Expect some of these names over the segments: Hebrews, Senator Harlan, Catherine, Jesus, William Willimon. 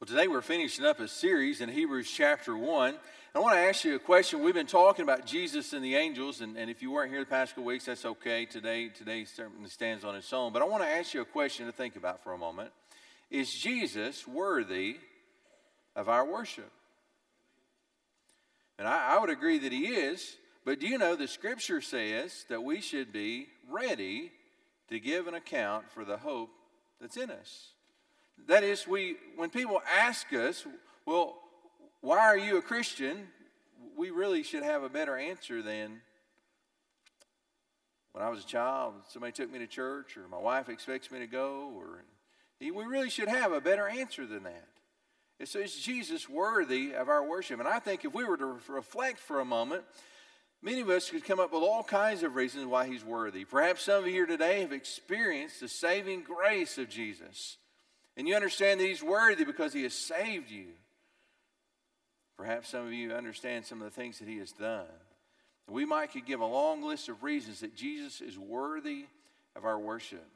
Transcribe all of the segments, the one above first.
Well, today we're finishing up a series in Hebrews chapter 1. I want to ask you a question. We've been talking about Jesus and the angels, and if you weren't here the past couple weeks, that's okay. Today certainly stands on its own. But I want to ask you a question to think about for a moment. Is Jesus worthy of our worship? And I would agree that he is, but do you know the Scripture says that we should be ready to give an account for the hope that's in us? That is, when people ask us, well, why are you a Christian? We really should have a better answer than, when I was a child, somebody took me to church, or my wife expects me to go, or we really should have a better answer than that. And so is Jesus worthy of our worship? And I think if we were to reflect for a moment, many of us could come up with all kinds of reasons why he's worthy. Perhaps some of you here today have experienced the saving grace of Jesus, and you understand that he's worthy because he has saved you. Perhaps some of you understand some of the things that he has done. We might could give a long list of reasons that Jesus is worthy of our worship.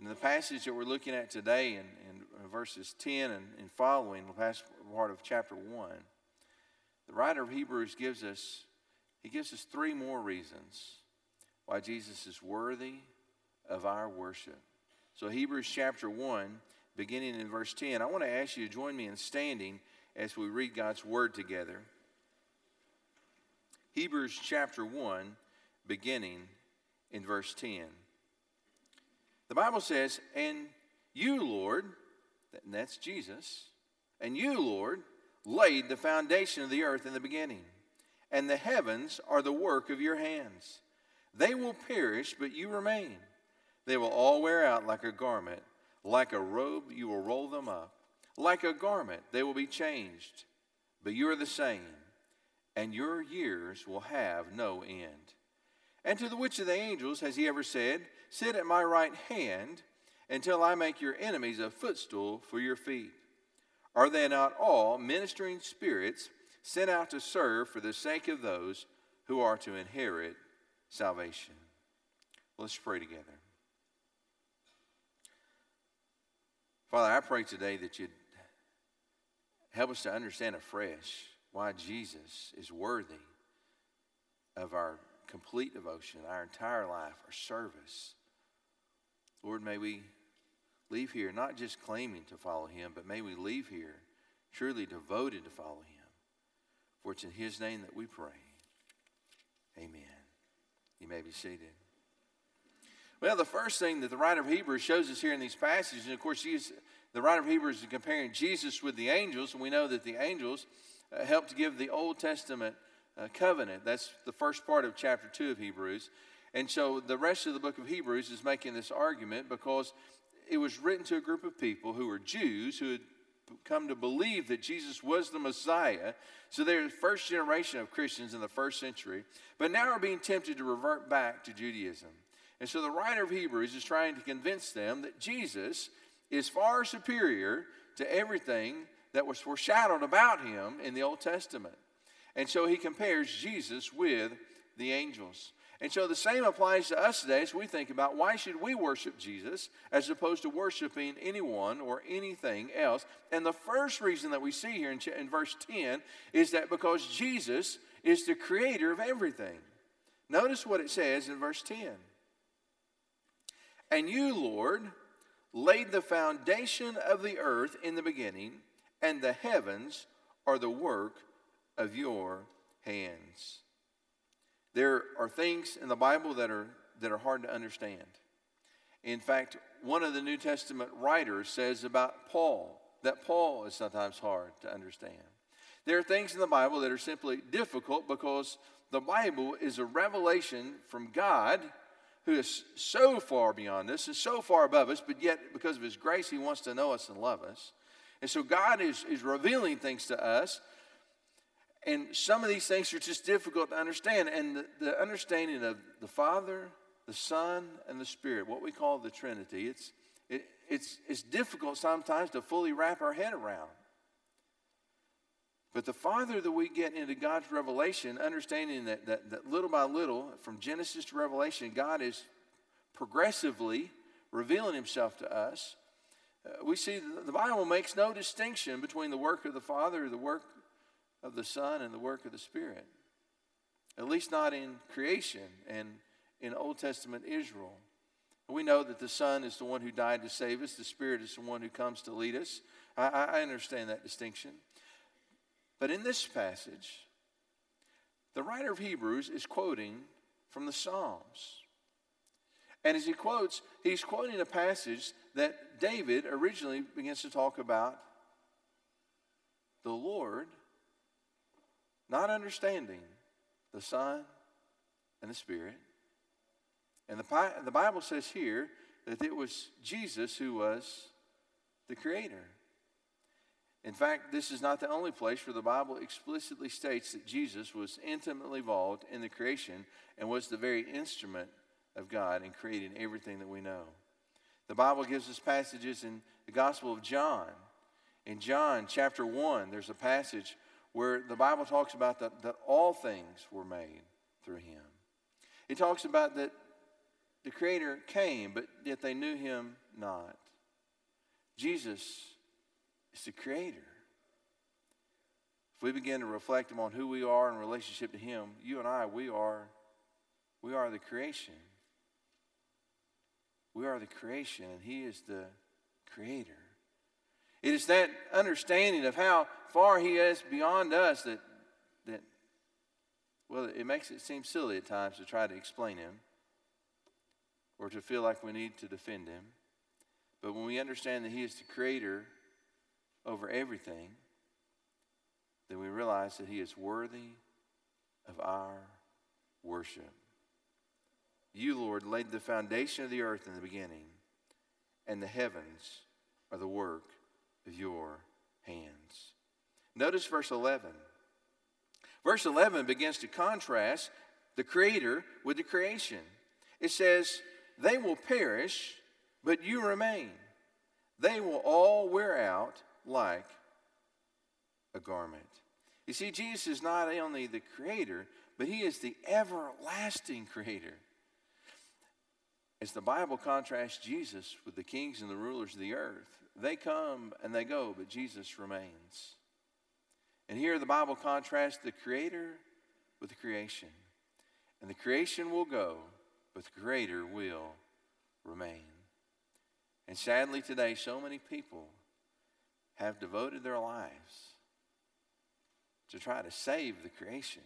And the passage that we're looking at today in verses 10 and following, the last part of chapter 1, the writer of Hebrews gives us three more reasons why Jesus is worthy of our worship. So Hebrews chapter 1, beginning in verse 10, I want to ask you to join me in standing as we read God's word together. Hebrews chapter 1, beginning in verse 10. The Bible says, "And you, Lord," and that's Jesus, "and you, Lord, laid the foundation of the earth in the beginning, and the heavens are the work of your hands. They will perish, but you remain. They will all wear out like a garment. Like a robe, you will roll them up. Like a garment, they will be changed. But you are the same, and your years will have no end. And to the which of the angels has he ever said, 'Sit at my right hand until I make your enemies a footstool for your feet'? Are they not all ministering spirits sent out to serve for the sake of those who are to inherit salvation?" Let's pray together. Father, I pray today that you'd help us to understand afresh why Jesus is worthy of our complete devotion, our entire life, our service. Lord, may we leave here not just claiming to follow him, but may we leave here truly devoted to follow him. For it's in his name that we pray. Amen. You may be seated. Well, the first thing that the writer of Hebrews shows us here in these passages, and of course, the writer of Hebrews is comparing Jesus with the angels, and we know that the angels helped to give the Old Testament covenant. That's the first part of chapter 2 of Hebrews. And so the rest of the book of Hebrews is making this argument because it was written to a group of people who were Jews who had come to believe that Jesus was the Messiah. So they're the first generation of Christians in the first century, but now are being tempted to revert back to Judaism. And so the writer of Hebrews is trying to convince them that Jesus is far superior to everything that was foreshadowed about him in the Old Testament. And so he compares Jesus with the angels. And so the same applies to us today as we think about why should we worship Jesus as opposed to worshiping anyone or anything else. And the first reason that we see here in verse 10 is that because Jesus is the creator of everything. Notice what it says in verse 10. "And you, Lord, laid the foundation of the earth in the beginning, and the heavens are the work of your hands." There are things in the Bible that are hard to understand. In fact, one of the New Testament writers says about Paul, that Paul is sometimes hard to understand. There are things in the Bible that are simply difficult because the Bible is a revelation from God who is so far beyond us and so far above us, but yet because of his grace, he wants to know us and love us. And so God is revealing things to us, and some of these things are just difficult to understand. And the understanding of the Father, the Son, and the Spirit, what we call the Trinity, it's difficult sometimes to fully wrap our head around. But the farther that we get into God's revelation, understanding that little by little, from Genesis to Revelation, God is progressively revealing himself to us, we see the Bible makes no distinction between the work of the Father, the work of the Son, and the work of the Spirit. At least not in creation and in Old Testament Israel. We know that the Son is the one who died to save us. The Spirit is the one who comes to lead us. I understand that distinction. But in this passage, the writer of Hebrews is quoting from the Psalms. And as he quotes, he's quoting a passage that David originally begins to talk about the Lord, not understanding the Son and the Spirit. And the Bible says here that it was Jesus who was the Creator. In fact, this is not the only place where the Bible explicitly states that Jesus was intimately involved in the creation and was the very instrument of God in creating everything that we know. The Bible gives us passages in the Gospel of John. In John chapter 1, there's a passage where the Bible talks about that all things were made through him. It talks about that the Creator came, but yet they knew him not. Jesus is the Creator. If we begin to reflect upon who we are in relationship to him, you and I, we are the creation. We are the creation, and he is the Creator. It is that understanding of how far he is beyond us that well, it makes it seem silly at times to try to explain him, or to feel like we need to defend him. But when we understand that he is the Creator over everything, then we realize that he is worthy of our worship. You, Lord, laid the foundation of the earth in the beginning, and the heavens are the work of your hands. Notice verse 11. Verse 11 begins to contrast the Creator with the creation. It says, they will perish, but you remain. They will all wear out like a garment. You see, Jesus is not only the Creator, but he is the everlasting Creator. As the Bible contrasts Jesus with the kings and the rulers of the earth, they come and they go, but Jesus remains. And here the Bible contrasts the Creator with the creation. And the creation will go, but the Creator will remain. And sadly today, so many people have devoted their lives to try to save the creation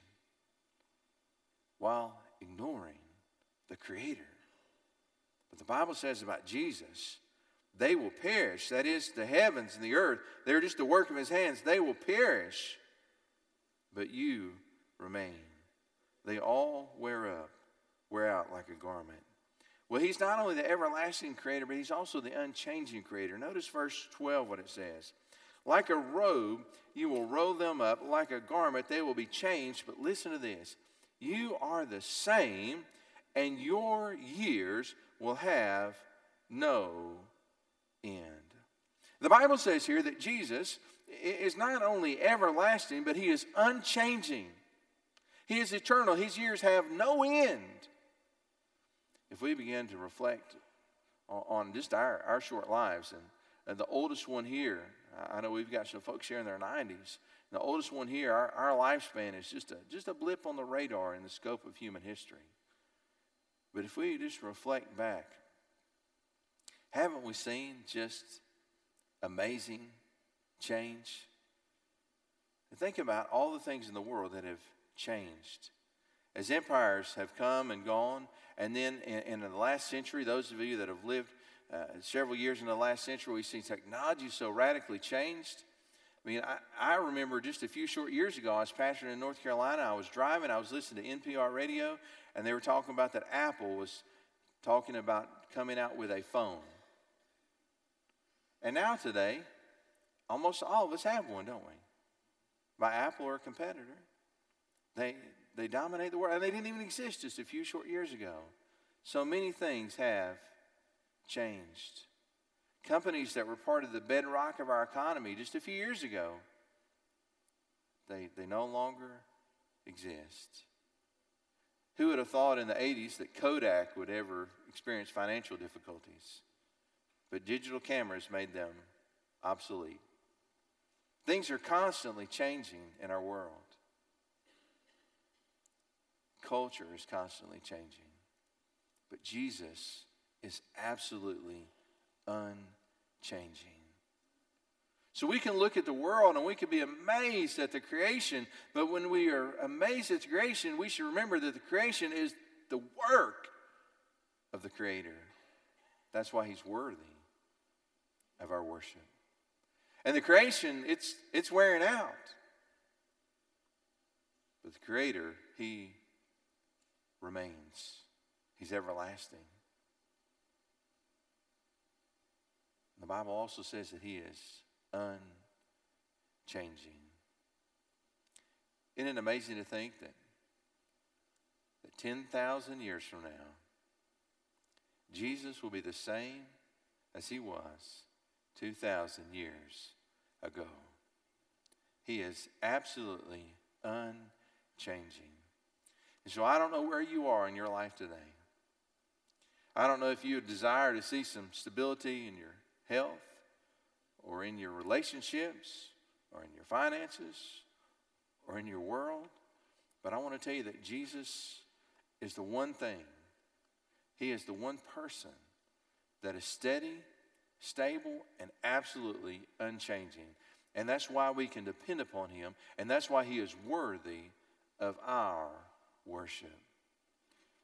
while ignoring the Creator. But the Bible says about Jesus, they will perish. That is, the heavens and the earth, they're just the work of his hands. They will perish, but you remain. They all wear out like a garment. Well, he's not only the everlasting Creator, but he's also the unchanging Creator. Notice verse 12 what it says. Like a robe, you will roll them up. Like a garment, they will be changed. But listen to this. You are the same, and your years will have no end. The Bible says here that Jesus is not only everlasting, but he is unchanging. He is eternal. His years have no end. If we begin to reflect on just our short lives, and the oldest one here, I know we've got some folks here in their 90s, the oldest one here, our lifespan is just a blip on the radar in the scope of human history. But if we just reflect back, haven't we seen just amazing change? Think about all the things in the world that have changed. As empires have come and gone, and then in the last century, those of you that have lived several years in the last century, we've seen technology so radically changed. I mean, I remember just a few short years ago, I was pastoring in North Carolina. I was driving, I was listening to NPR radio, and they were talking about that Apple was talking about coming out with a phone. And now today, almost all of us have one, don't we? By Apple or a competitor. They dominate the world, and they didn't even exist just a few short years ago. So many things have changed. Companies that were part of the bedrock of our economy just a few years ago, they no longer exist. Who would have thought in the 80s that Kodak would ever experience financial difficulties? but digital cameras made them obsolete. Things are constantly changing in our world. Culture is constantly changing. But Jesus is absolutely unchanging. So we can look at the world and we can be amazed at the creation. But when we are amazed at the creation, we should remember that the creation is the work of the Creator. That's why He's worthy of our worship. And the creation, it's wearing out. But the Creator, He remains. He's everlasting. The Bible also says that He is unchanging. Isn't it amazing to think that 10,000 years from now, Jesus will be the same as He was 2,000 years ago? He is absolutely unchanging. And so I don't know where you are in your life today. I don't know if you desire to see some stability in your health, or in your relationships, or in your finances, or in your world. But I want to tell you that Jesus is the one thing. He is the one person that is steady, stable, and absolutely unchanging. And that's why we can depend upon Him, and that's why He is worthy of our worship.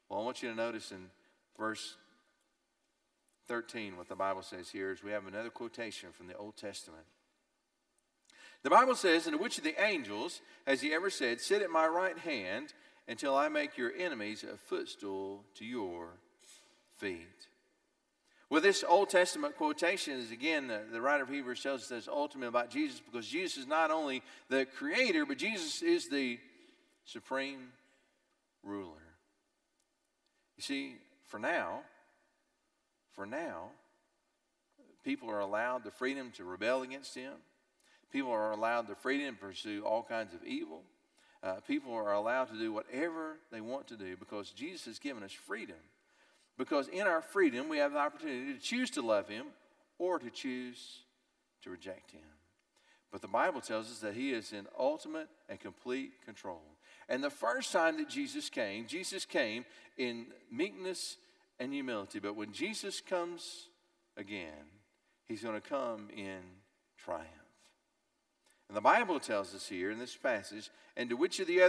Well, I want you to notice in verse 13, what the Bible says here is we have another quotation from the Old Testament. The Bible says, "And to which of the angels has He ever said, 'Sit at my right hand until I make your enemies a footstool to your feet'?" Well, this Old Testament quotation is, again, the writer of Hebrews tells us that's ultimately about Jesus, because Jesus is not only the Creator, but Jesus is the supreme ruler. You see, for now, people are allowed the freedom to rebel against Him. People are allowed the freedom to pursue all kinds of evil. People are allowed to do whatever they want to do because Jesus has given us freedom. Because in our freedom, we have the opportunity to choose to love Him or to choose to reject Him. But the Bible tells us that He is in ultimate and complete control. And the first time that Jesus came in meekness and humility. But when Jesus comes again, He's going to come in triumph. And the Bible tells us here in this passage, "And to which of the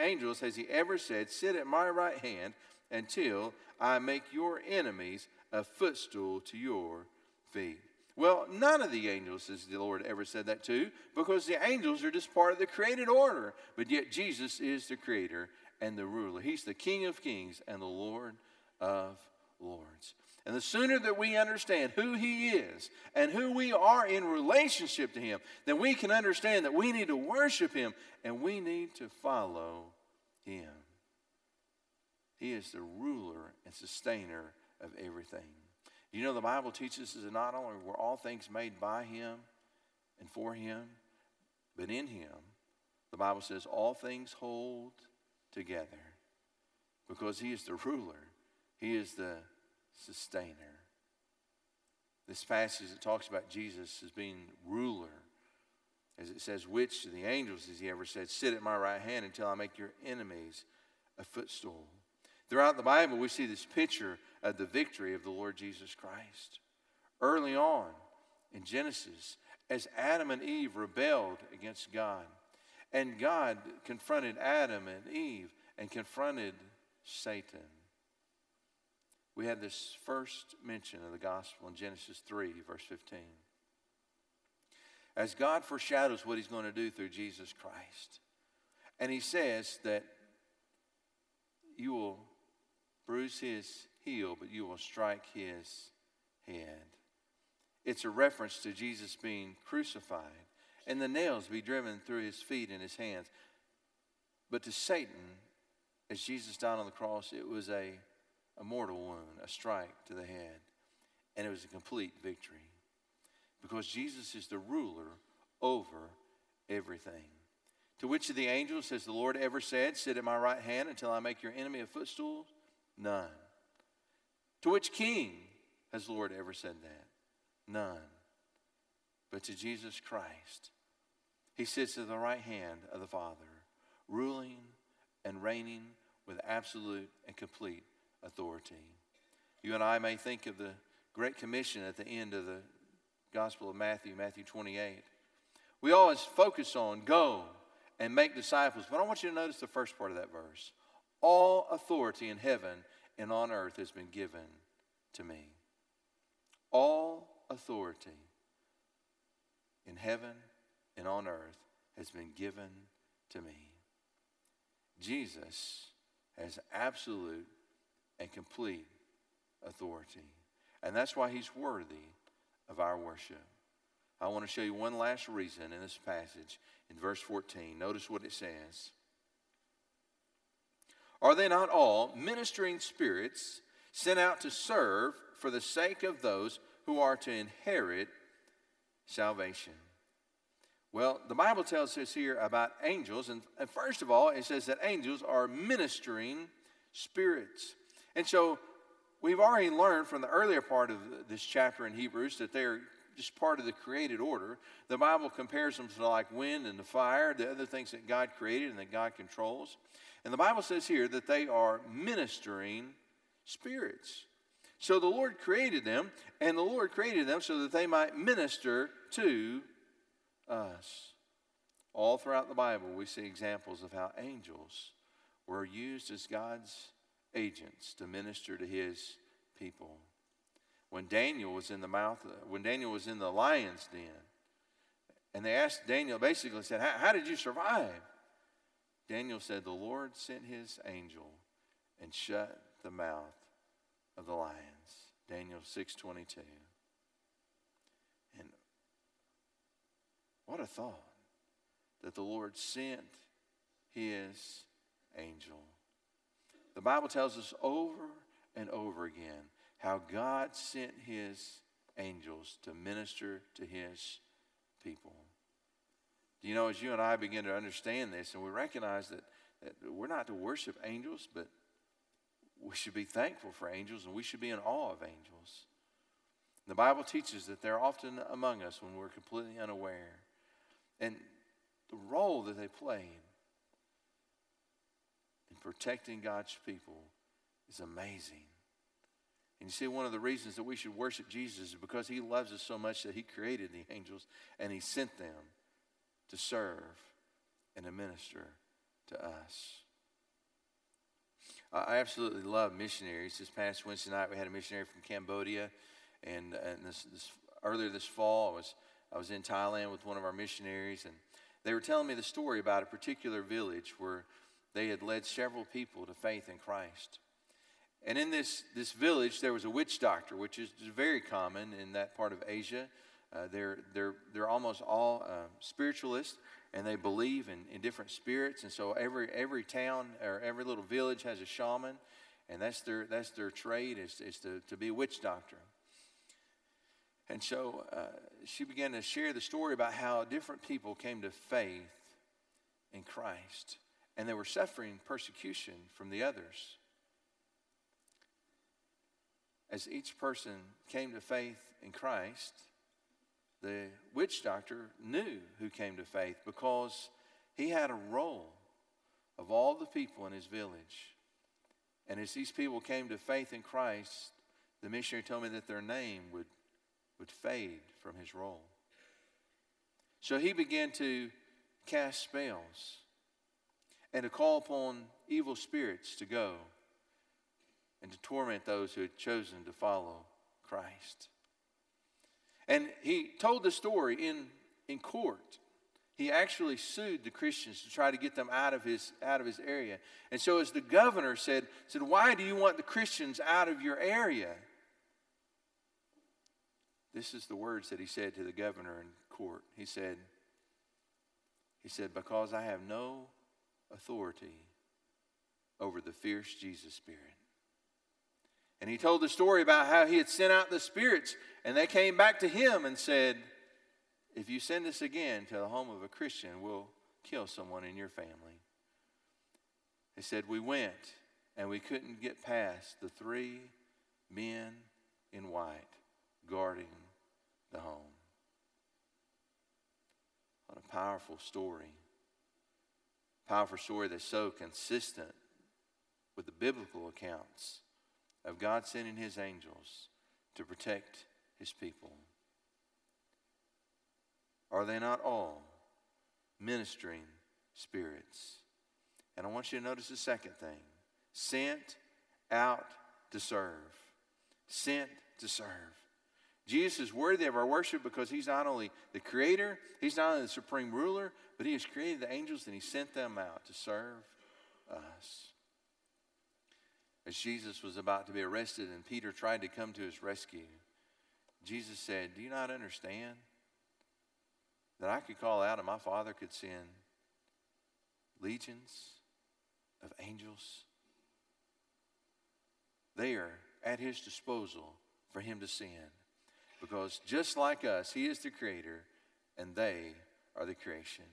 angels has He ever said, 'Sit at my right hand until I make your enemies a footstool to your feet'?" Well, none of the angels has the Lord ever said that to, because the angels are just part of the created order. But yet Jesus is the Creator and the ruler. He's the King of kings and the Lord of lords. And the sooner that we understand who He is and who we are in relationship to Him, then we can understand that we need to worship Him and we need to follow Him. He is the ruler and sustainer of everything. You know, the Bible teaches us that not only were all things made by Him and for Him, but in Him, the Bible says, all things hold together, because He is the ruler. He is the sustainer. This passage that talks about Jesus as being ruler, as it says, "Which of the angels has He ever said, 'Sit at my right hand until I make your enemies a footstool'?" Throughout the Bible, we see this picture of the victory of the Lord Jesus Christ. Early on in Genesis, as Adam and Eve rebelled against God, and God confronted Adam and Eve and confronted Satan, we have this first mention of the gospel in Genesis 3, verse 15. As God foreshadows what He's going to do through Jesus Christ, and He says that you will bruise His heel, but you will strike His head. It's a reference to Jesus being crucified and the nails be driven through His feet and His hands. But to Satan, as Jesus died on the cross, it was a mortal wound, a strike to the head. And it was a complete victory, because Jesus is the ruler over everything. "To which of the angels has the Lord ever said, 'Sit at my right hand until I make your enemy a footstool'?" None. "To which king Has the Lord ever said that? None. But to Jesus Christ, he sits at the right hand of the Father, ruling and reigning with absolute and complete authority. You and I may think of the Great Commission at the end of the Gospel of Matthew, Matthew 28. We always focus on go and make disciples, but I want you to notice the first part of that verse. All authority in heaven and on earth has been given to me. All authority in heaven and on earth has been given to me. Jesus has absolute and complete authority. And that's why he's worthy of our worship. I want to show you one last reason in this passage in verse 14. Notice what it says. Are they not all ministering spirits sent out to serve for the sake of those who are to inherit salvation? Well, the Bible tells us here about angels. And first of all, it says that angels are ministering spirits. And so we've already learned from the earlier part of this chapter in Hebrews that they're just part of the created order. The Bible compares them to like wind and the fire, the other things that God created and that God controls. And the Bible says here that they are ministering spirits. So the Lord created them, and the Lord created them so that they might minister to us. All throughout the Bible, we see examples of how angels were used as God's agents to minister to his people. When Daniel was in the lion's den, and they asked Daniel, basically said, how did you survive? Daniel said, the Lord sent his angel and shut the mouth of the lions. Daniel 6:22. And what a thought that the Lord sent his angel. The Bible tells us over and over again how God sent his angels to minister to his people. Do you know, as you and I begin to understand this and we recognize that we're not to worship angels, but we should be thankful for angels and we should be in awe of angels. The Bible teaches that they're often among us when we're completely unaware. And the role that they played in protecting God's people is amazing. And you see, one of the reasons that we should worship Jesus is because he loves us so much that he created the angels and he sent them to serve and to minister to us. I absolutely love missionaries. This past Wednesday night, we had a missionary from Cambodia. And earlier this fall, I was in Thailand with one of our missionaries. And they were telling me the story about a particular village where they had led several people to faith in Christ. And in this village, there was a witch doctor, which is very common in that part of Asia. They're almost all spiritualists, and they believe in different spirits. And so every town or every little village has a shaman, and that's their trade is to be a witch doctor. And so she began to share the story about how different people came to faith in Christ, and they were suffering persecution from the others. As each person came to faith in Christ, the witch doctor knew who came to faith because he had a roll of all the people in his village. And as these people came to faith in Christ, the missionary told me that their name would fade from his roll. So he began to cast spells and to call upon evil spirits to go and to torment those who had chosen to follow Christ. And he told the story in court. He actually sued the Christians to try to get them out of his area. And so as the governor said, why do you want the Christians out of your area? This is the words that he said to the governor in court. He said, because I have no authority over the fierce Jesus spirit. And he told the story about how he had sent out the spirits, and they came back to him and said, if you send us again to the home of a Christian, we'll kill someone in your family. They said, we went, and we couldn't get past the three men in white, guarding the home. What a powerful story. Powerful story that's so consistent with the biblical accounts of God sending his angels to protect his people. Are they not all ministering spirits? And I want you to notice the second thing. Sent out to serve. Sent to serve. Jesus is worthy of our worship because he's not only the creator, he's not only the supreme ruler, but he has created the angels and he sent them out to serve us. As Jesus was about to be arrested and Peter tried to come to his rescue, Jesus said, "Do you not understand that I could call out and my Father could send legions of angels?" They are at his disposal for him to sin, because just like us, he is the creator and they are the creation.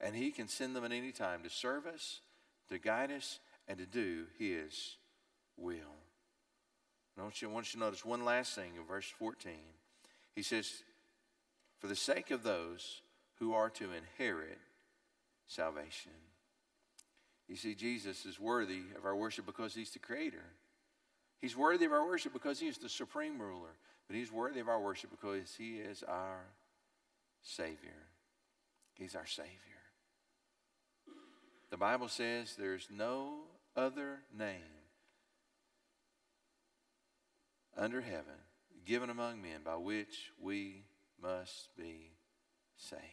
And he can send them at any time to serve us, to guide us, and to do his will. And I want you to notice one last thing in verse 14. He says, for the sake of those who are to inherit salvation. You see, Jesus is worthy of our worship because he's the creator. He's worthy of our worship because he is the supreme ruler. But he's worthy of our worship because he is our Savior. He's our Savior. The Bible says there's no other name under heaven given among men by which we must be saved.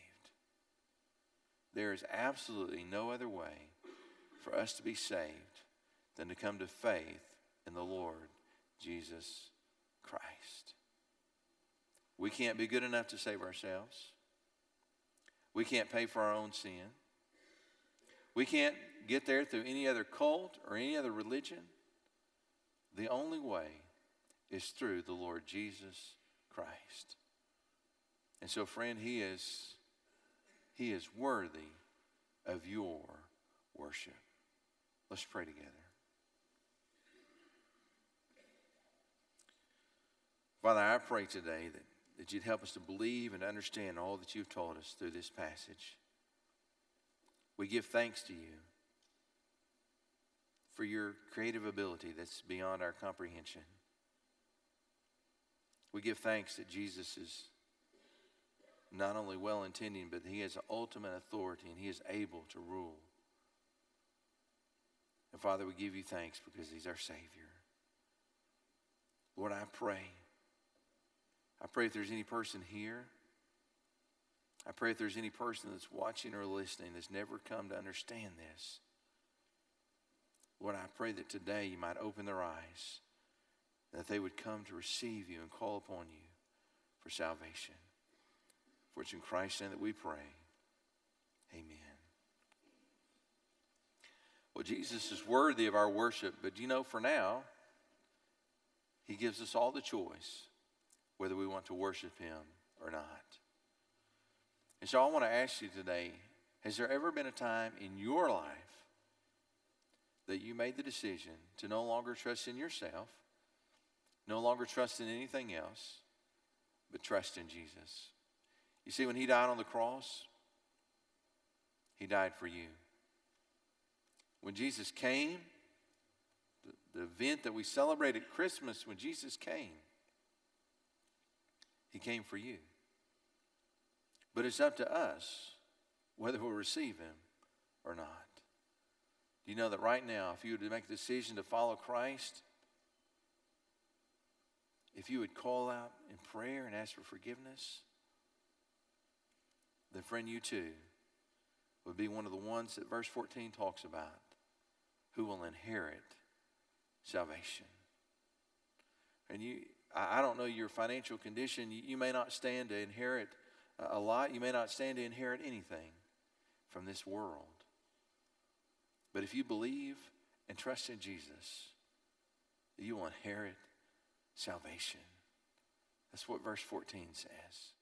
There is absolutely no other way for us to be saved than to come to faith in the Lord Jesus Christ. We can't be good enough to save ourselves. We can't pay for our own sin. We can't get there through any other cult or any other religion. The only way is through the Lord Jesus Christ. And so, friend, he is worthy of your worship. Let's pray together. Father, I pray today that you'd help us to believe and understand all that you've taught us through this passage. We give thanks to you for your creative ability that's beyond our comprehension. We give thanks that Jesus is not only well-intending, but he has ultimate authority and he is able to rule. And Father, we give you thanks because he's our Savior. Lord, I pray if there's any person here, I pray if there's any person that's watching or listening that's never come to understand this, Lord, I pray that today you might open their eyes, that they would come to receive you and call upon you for salvation. For it's in Christ's name that we pray. Amen. Well, Jesus is worthy of our worship, but you know, for now, he gives us all the choice whether we want to worship him or not. And so I want to ask you today, has there ever been a time in your life that you made the decision to no longer trust in yourself, no longer trust in anything else, but trust in Jesus? You see, when he died on the cross, he died for you. When Jesus came, the event that we celebrate at Christmas, when Jesus came, he came for you. But it's up to us whether we'll receive him or not. Do you know that right now, if you were to make a decision to follow Christ, if you would call out in prayer and ask for forgiveness, then friend, you too would be one of the ones that verse 14 talks about, who will inherit salvation. And I don't know your financial condition. You may not stand to inherit a lot. You may not stand to inherit anything from this world. But if you believe and trust in Jesus, you will inherit salvation. That's what verse 14 says.